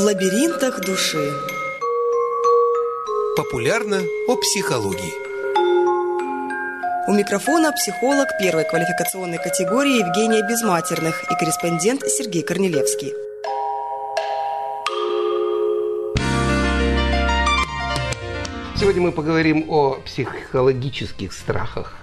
В лабиринтах души. Популярно о психологии. У микрофона психолог первой квалификационной категории Евгения Безматерных и корреспондент Сергей Корнелевский. Сегодня мы поговорим о психологических страхах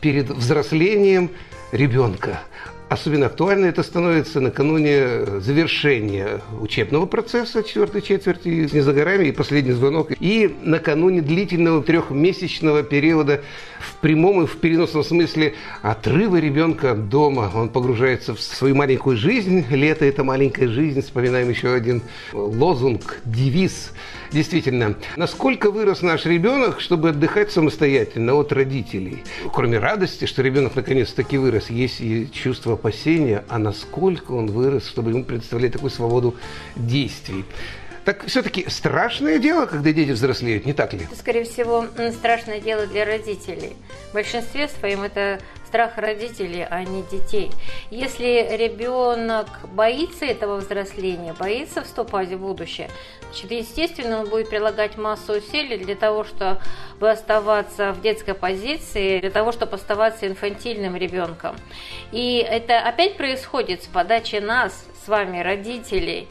перед взрослением ребенка. Особенно актуально это становится накануне завершения учебного процесса четвертой четверти, не за горами, и последний звонок, и накануне длительного трехмесячного периода в прямом и в переносном смысле отрыва ребенка от дома. Он погружается в свою маленькую жизнь. Лето – это маленькая жизнь. Вспоминаем еще один лозунг, девиз. Действительно, насколько вырос наш ребенок, чтобы отдыхать самостоятельно от родителей? Кроме радости, что ребенок наконец-таки вырос, есть и чувство опасения, а насколько он вырос, чтобы ему предоставлять такую свободу действий. Так все-таки страшное дело, когда дети взрослеют, не так ли? Это, скорее всего, страшное дело для родителей. В большинстве своем это страх родителей, а не детей. Если ребенок боится этого взросления, боится вступать в будущее, значит, естественно, он будет прилагать массу усилий для того, чтобы оставаться в детской позиции, для того, чтобы оставаться инфантильным ребенком. И это опять происходит с подачи нас, с вами, родителей.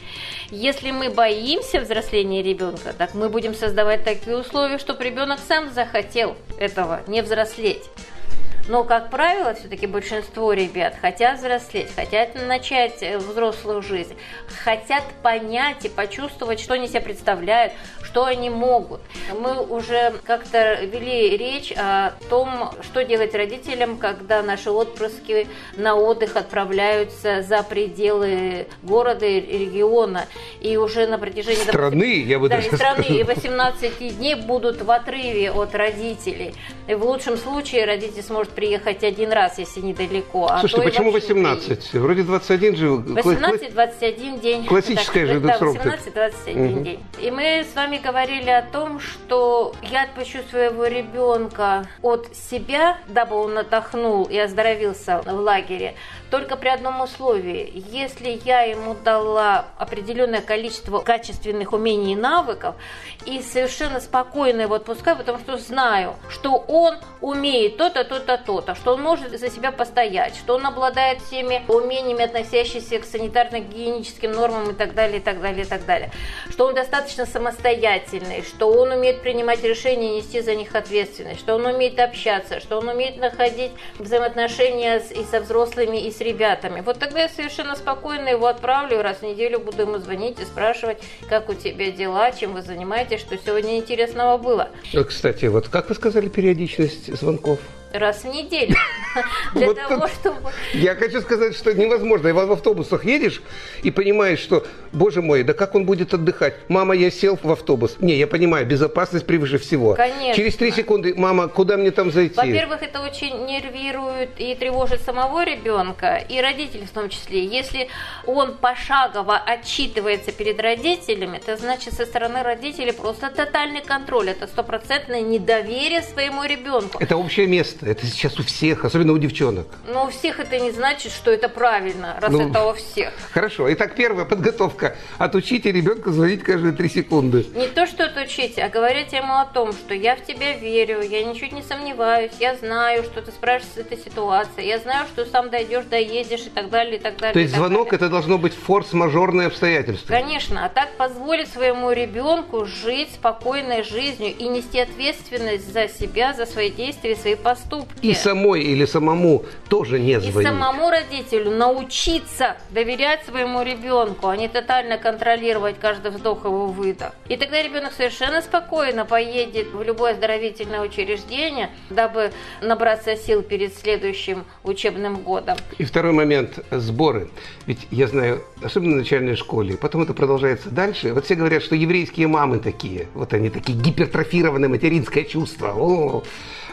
Если мы боимся взросления ребенка, так мы будем создавать такие условия, чтобы ребенок сам захотел этого, не взрослеть. Но, как правило, все-таки большинство ребят хотят взрослеть, хотят начать взрослую жизнь, хотят понять и почувствовать, что они себе представляют, что они могут. Мы уже как-то вели речь о том, что делать родителям, когда наши отпрыски на отдых отправляются за пределы города и региона. И уже на протяжении страны, и 18 дней будут в отрыве от родителей. И в лучшем случае родитель сможет приехать один раз, если недалеко. Слушайте, почему 18? Вроде 21 же. 18-21 день. Классическая же срок. 18-21 день. И мы с вами говорили о том, что я отпущу своего ребенка от себя, дабы он отдохнул и оздоровился в лагере, только при одном условии. Если я ему дала определенное количество качественных умений и навыков, и совершенно спокойно его отпускаю, потому что знаю, что он умеет то-то, то-то, то-то, что он может за себя постоять, что он обладает всеми умениями, относящимися к санитарно-гигиеническим нормам и так далее, и так далее, и так далее, что он достаточно самостоятельный, что он умеет принимать решения и нести за них ответственность, что он умеет общаться, что он умеет находить взаимоотношения и со взрослыми, и с ребятами. Вот тогда я совершенно спокойно его отправлю, раз в неделю буду ему звонить и спрашивать, как у тебя дела, чем вы занимаетесь, что сегодня интересного было. Кстати, вот как вы сказали, периодичность звонков? Раз в неделю. Для вот того, чтобы... Я хочу сказать, что невозможно. И в автобусах едешь и понимаешь, что, боже мой, да как он будет отдыхать? Мама, я сел в автобус. Не, я понимаю, безопасность превыше всего. Конечно. Через 3 секунды, мама, куда мне там зайти? Во-первых, это очень нервирует и тревожит самого ребенка, и родителей в том числе. Если он пошагово отчитывается перед родителями, это значит со стороны родителей просто тотальный контроль. Это стопроцентное недоверие своему ребенку. Это общее место. Это сейчас у всех, особенно у девчонок. Но у всех это не значит, что это правильно, раз это у всех. Хорошо. Итак, первая подготовка. Отучите ребенка звонить каждые 3 секунды. Не то, что отучите, а говорить ему о том, что я в тебя верю, я ничуть не сомневаюсь, я знаю, что ты справишься с этой ситуацией, я знаю, что сам дойдешь, доедешь и так далее, и так далее. То есть звонок – это должно быть форс-мажорное обстоятельство. Конечно. А так позволить своему ребенку жить спокойной жизнью и нести ответственность за себя, за свои действия, свои поступки. И самой или самому тоже не звонить. И самому родителю научиться доверять своему ребенку, а не тотально контролировать каждый вздох и выдох. И тогда ребенок совершенно спокойно поедет в любое оздоровительное учреждение, дабы набраться сил перед следующим учебным годом. И второй момент – сборы. Ведь я знаю, особенно в начальной школе, потом это продолжается дальше. Вот все говорят, что еврейские мамы такие. Вот они такие, гипертрофированное материнское чувство. О-о-о.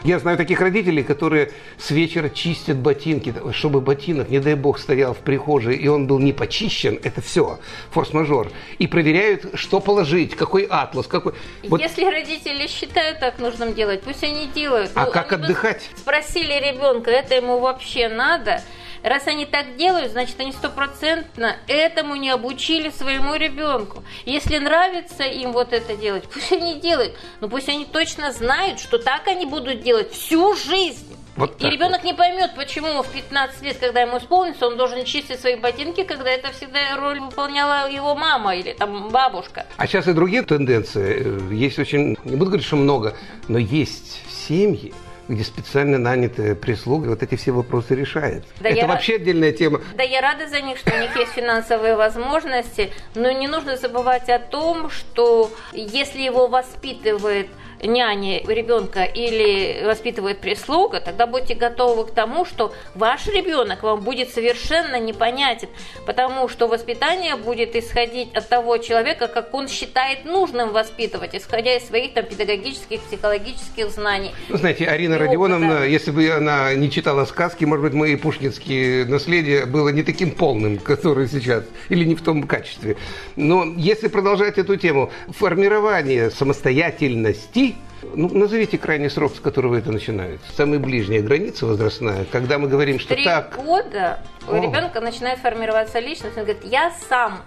Я знаю таких родителей, которые с вечера чистят ботинки, чтобы ботинок, не дай бог, стоял в прихожей, и он был не почищен, это все, форс-мажор. И проверяют, что положить, какой атлас, какой... Вот. Если родители считают так нужным делать, пусть они делают. А ну, как отдыхать? Спросили ребенка, это ему вообще надо? Раз они так делают, значит, они стопроцентно этому не обучили своему ребенку. Если нравится им вот это делать, пусть они делают. Но пусть они точно знают, что так они будут делать всю жизнь. Вот и ребенок не поймет, почему в 15 лет, когда ему исполнится, он должен чистить свои ботинки, когда это всегда роль выполняла его мама или там бабушка. А сейчас и другие тенденции. Есть очень, не буду говорить, что много, но есть семьи, где специально нанятая прислуга, вот эти все вопросы решает. Да, это вообще отдельная тема. Да, я рада за них, что у них есть финансовые возможности, но не нужно забывать о том, что если его воспитывает няня ребенка или воспитывает прислуга, тогда будьте готовы к тому, что ваш ребенок вам будет совершенно непонятен, потому что воспитание будет исходить от того человека, как он считает нужным воспитывать, исходя из своих там педагогических, психологических знаний. Ну, знаете, Арина Родионовна, если бы она не читала сказки, может быть, мои пушкинские наследия было не таким полным, который сейчас, или не в том качестве. Но если продолжать эту тему, формирование самостоятельности, ну, назовите крайний срок, с которого это начинается. Самая ближняя граница возрастная, когда мы говорим, что 3 года у ребенка начинает формироваться личность, он говорит, я сам.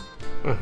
Ага.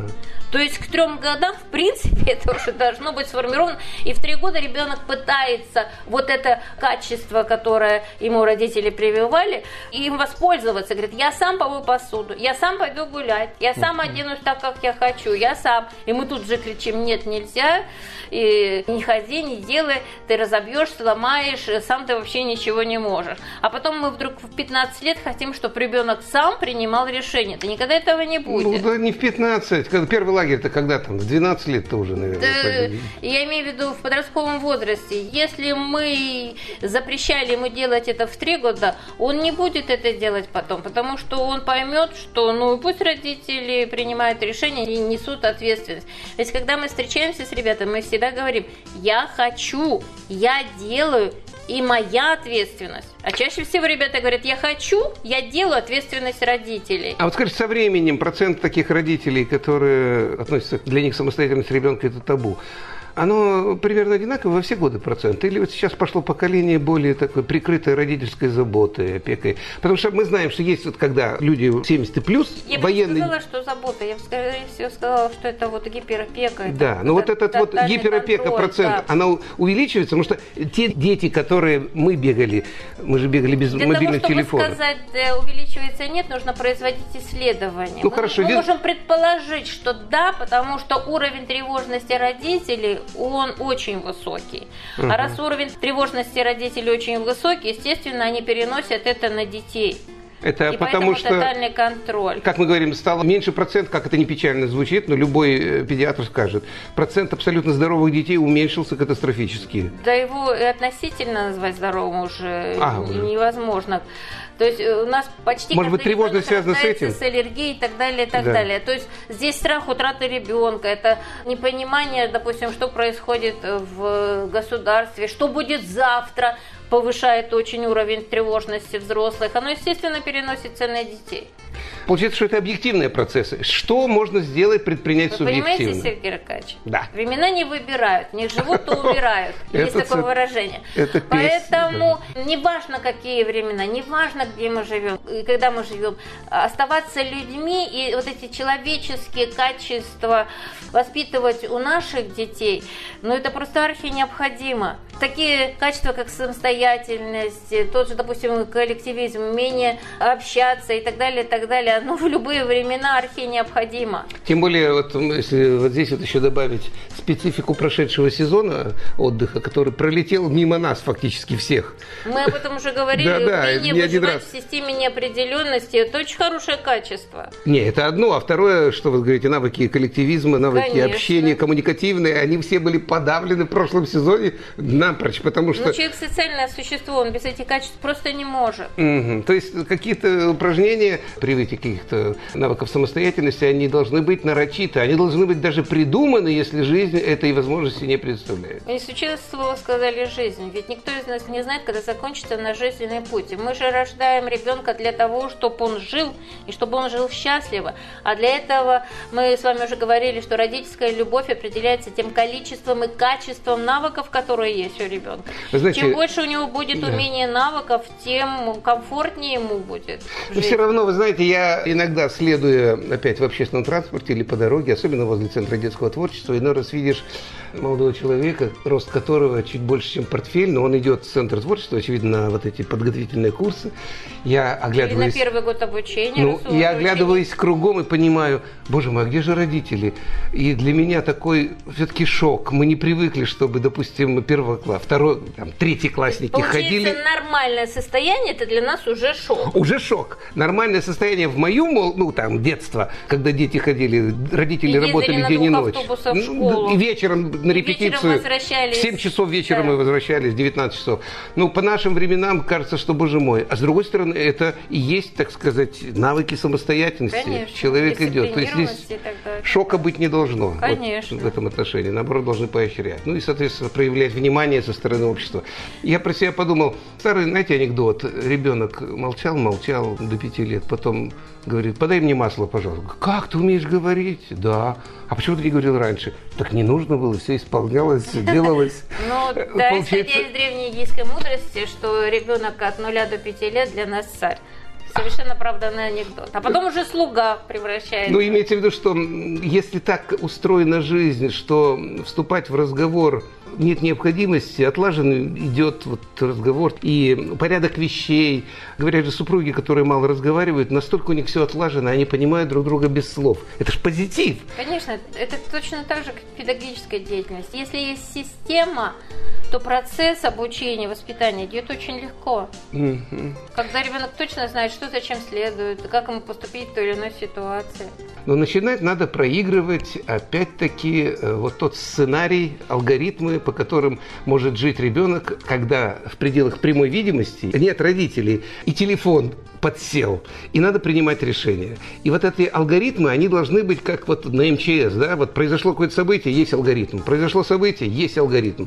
То есть к 3 годам, в принципе, это уже должно быть сформировано. И в 3 года ребенок пытается вот это качество, которое ему родители прививали, им воспользоваться. Говорит, я сам помою посуду, я сам пойду гулять, я сам оденусь так, как я хочу, я сам. И мы тут же кричим, нет, нельзя, и не ходи, не делай, ты разобьешь, сломаешь, сам ты вообще ничего не можешь. А потом мы вдруг в 15 лет хотим, чтобы ребенок сам принимал решение. Да никогда этого не будет. Ну, да не в 15, когда первый лагерь-то когда там? В 12 лет-то уже, наверное. Да, я имею в виду в подростковом возрасте. Если мы запрещали ему делать это в 3 года, он не будет это делать потом, потому что он поймет, что ну пусть родители принимают решения и несут ответственность. Ведь когда мы встречаемся с ребятами, мы всегда говорим, я хочу, я делаю, и моя ответственность. А чаще всего ребята говорят, я хочу, я делаю, ответственность родителей. А вот скажите, со временем процент таких родителей, которые относятся, для них самостоятельность ребенка – это табу, оно примерно одинаково во все годы процент? Или вот сейчас пошло поколение более такой прикрытой родительской заботой, опекой? Потому что мы знаем, что есть вот когда люди 70+, я военные... Я бы не сказала, что забота, я бы, скорее всего, сказала, что это вот гиперопека. Да, это, но вот этот вот гиперопека контроль, процент, да, она увеличивается, потому что те дети, которые мы же бегали без мобильных телефонов. Для того, чтобы сказать, увеличивается нет, нужно производить исследования. Ну, хорошо, мы можем предположить, что да, потому что уровень тревожности родителей он очень высокий. А раз уровень тревожности родителей очень высокий, естественно, они переносят это на детей. Это и потому что тотальный контроль. Как мы говорим, стало меньше процент, как это не печально звучит, но любой педиатр скажет. Процент абсолютно здоровых детей уменьшился катастрофически. Да его и относительно назвать здоровым уже невозможно. То есть у нас почти... Может быть, тревожность связана с этим? С аллергией и так далее, и так далее. То есть здесь страх утраты ребенка, это непонимание, допустим, что происходит в государстве, что будет завтра, повышает очень уровень тревожности взрослых. Оно, естественно, переносится на детей. Получается, что это объективные процессы. Что можно сделать, предпринять субъективно? Вы понимаете, Сергей Ракач? Да. Времена не выбирают, не живут, а умирают. Есть такое выражение. Поэтому неважно, какие времена, неважно, где мы живем, и когда мы живем, оставаться людьми и вот эти человеческие качества воспитывать у наших детей, ну это просто архинеобходимо. Такие качества, как самостоятельность, тот же, допустим, коллективизм, умение общаться и так далее, оно в любые времена архи необходимо. Тем более, вот, если вот здесь вот еще добавить специфику прошедшего сезона отдыха, который пролетел мимо нас фактически всех. Мы об этом уже говорили, умение выживать в системе неопределенности, это очень хорошее качество. Не, это одно, а второе, что вы говорите, навыки коллективизма, навыки общения, коммуникативные, они все были подавлены в прошлом сезоне напрочь, потому что... Ну, человек социальное существо, он без этих качеств просто не может. То есть какие-то упражнения, привычки, развития каких-то навыков самостоятельности, они должны быть нарочиты, они должны быть даже придуманы, если жизнь этой возможности не предоставляет. И сейчас слово сказали «жизнь», ведь никто из нас не знает, когда закончится наш жизненный путь. И мы же рождаем ребенка для того, чтобы он жил, и чтобы он жил счастливо. А для этого мы с вами уже говорили, что родительская любовь определяется тем количеством и качеством навыков, которые есть у ребенка. Знаете, чем больше у него будет умения, навыков, тем комфортнее ему будет. Но все равно, вы знаете, я иногда, следуя опять в общественном транспорте или по дороге, особенно возле Центра детского творчества, иной раз видишь молодого человека, рост которого чуть больше, чем портфель, но он идет в Центр творчества, очевидно, на вот эти подготовительные курсы. Я оглядываюсь... Или на первый год обучения. Ну, я оглядываюсь кругом и понимаю, боже мой, а где же родители? И для меня такой все-таки шок. Мы не привыкли, чтобы, допустим, первого класса, второй, там, третьеклассники ходили... Нормальное состояние, это для нас уже шок. Уже шок. Нормальное состояние в мою, ну, там, детство, когда дети ходили, родители работали день и ночь. И вечером на репетицию. В 7 часов вечера мы возвращались, в 19 часов. Ну, по нашим временам кажется, что, боже мой. А с другой стороны, это и есть, так сказать, навыки самостоятельности. Конечно. Человек идет. То есть здесь шока быть не должно. Конечно. Вот в этом отношении. Наоборот, должны поощрять. Ну и, соответственно, проявлять внимание со стороны общества. Я про себя подумал. Старый, знаете, анекдот. Ребенок молчал до 5 лет. Потом говорит: подай мне масло, пожалуйста. Как ты умеешь говорить? Да. А почему ты не говорил раньше? Так не нужно было, все исполнялось, все делалось. Ну, да, исходя из древнеегипетской мудрости, что ребенок от 0 до 5 лет для нас царь. Совершенно оправданный анекдот. А потом уже слуга превращается. Ну, имеется в виду, что если так устроена жизнь, что вступать в разговор нет необходимости, отлажен идет вот разговор и порядок вещей. Говорят же, супруги, которые мало разговаривают, настолько у них все отлажено, они понимают друг друга без слов. Это же позитив. Конечно, это точно так же, как педагогическая деятельность. Если есть система, то процесс обучения, воспитания идет очень легко. Mm-hmm. Когда ребенок точно знает, что зачем следует, как ему поступить в той или иной ситуации. Но начинать надо проигрывать, опять-таки, вот тот сценарий, алгоритмы, по которым может жить ребенок, когда в пределах прямой видимости нет родителей, и телефон подсел, и надо принимать решения. И вот эти алгоритмы, они должны быть как вот на МЧС, да, вот произошло какое-то событие, есть алгоритм, произошло событие, есть алгоритм.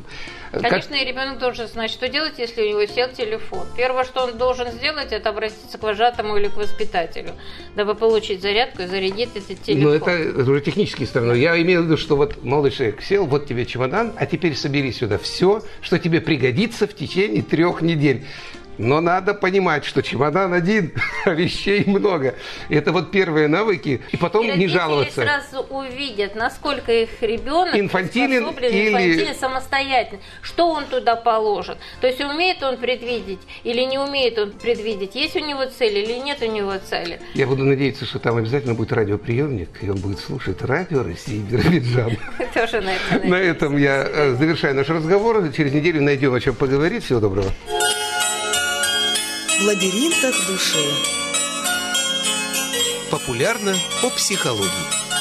Конечно, и ребенок должен знать, что делать, если у него сел телефон. Первое, что он должен сделать, это обратиться к вожатому или к воспитателю, дабы получить зарядку и зарядить этот телефон. Ну, это уже технические стороны. Я имею в виду, что вот молодой человек сел, вот тебе чемодан, а теперь собери сюда все, что тебе пригодится в течение 3 недель. Но надо понимать, что чемодан один, а вещей много. Это вот первые навыки. И потом не жаловаться. И родители сразу увидят, насколько их ребенок инфантилен, самостоятельный. Что он туда положит. То есть умеет он предвидеть или не умеет он предвидеть. Есть у него цель или нет у него цели. Я буду надеяться, что там обязательно будет радиоприемник. И он будет слушать Радио России и Биробиджан. На этом я завершаю наш разговор. Через неделю найдем о чем поговорить. Всего доброго. В лабиринтах души. Популярно по психологии.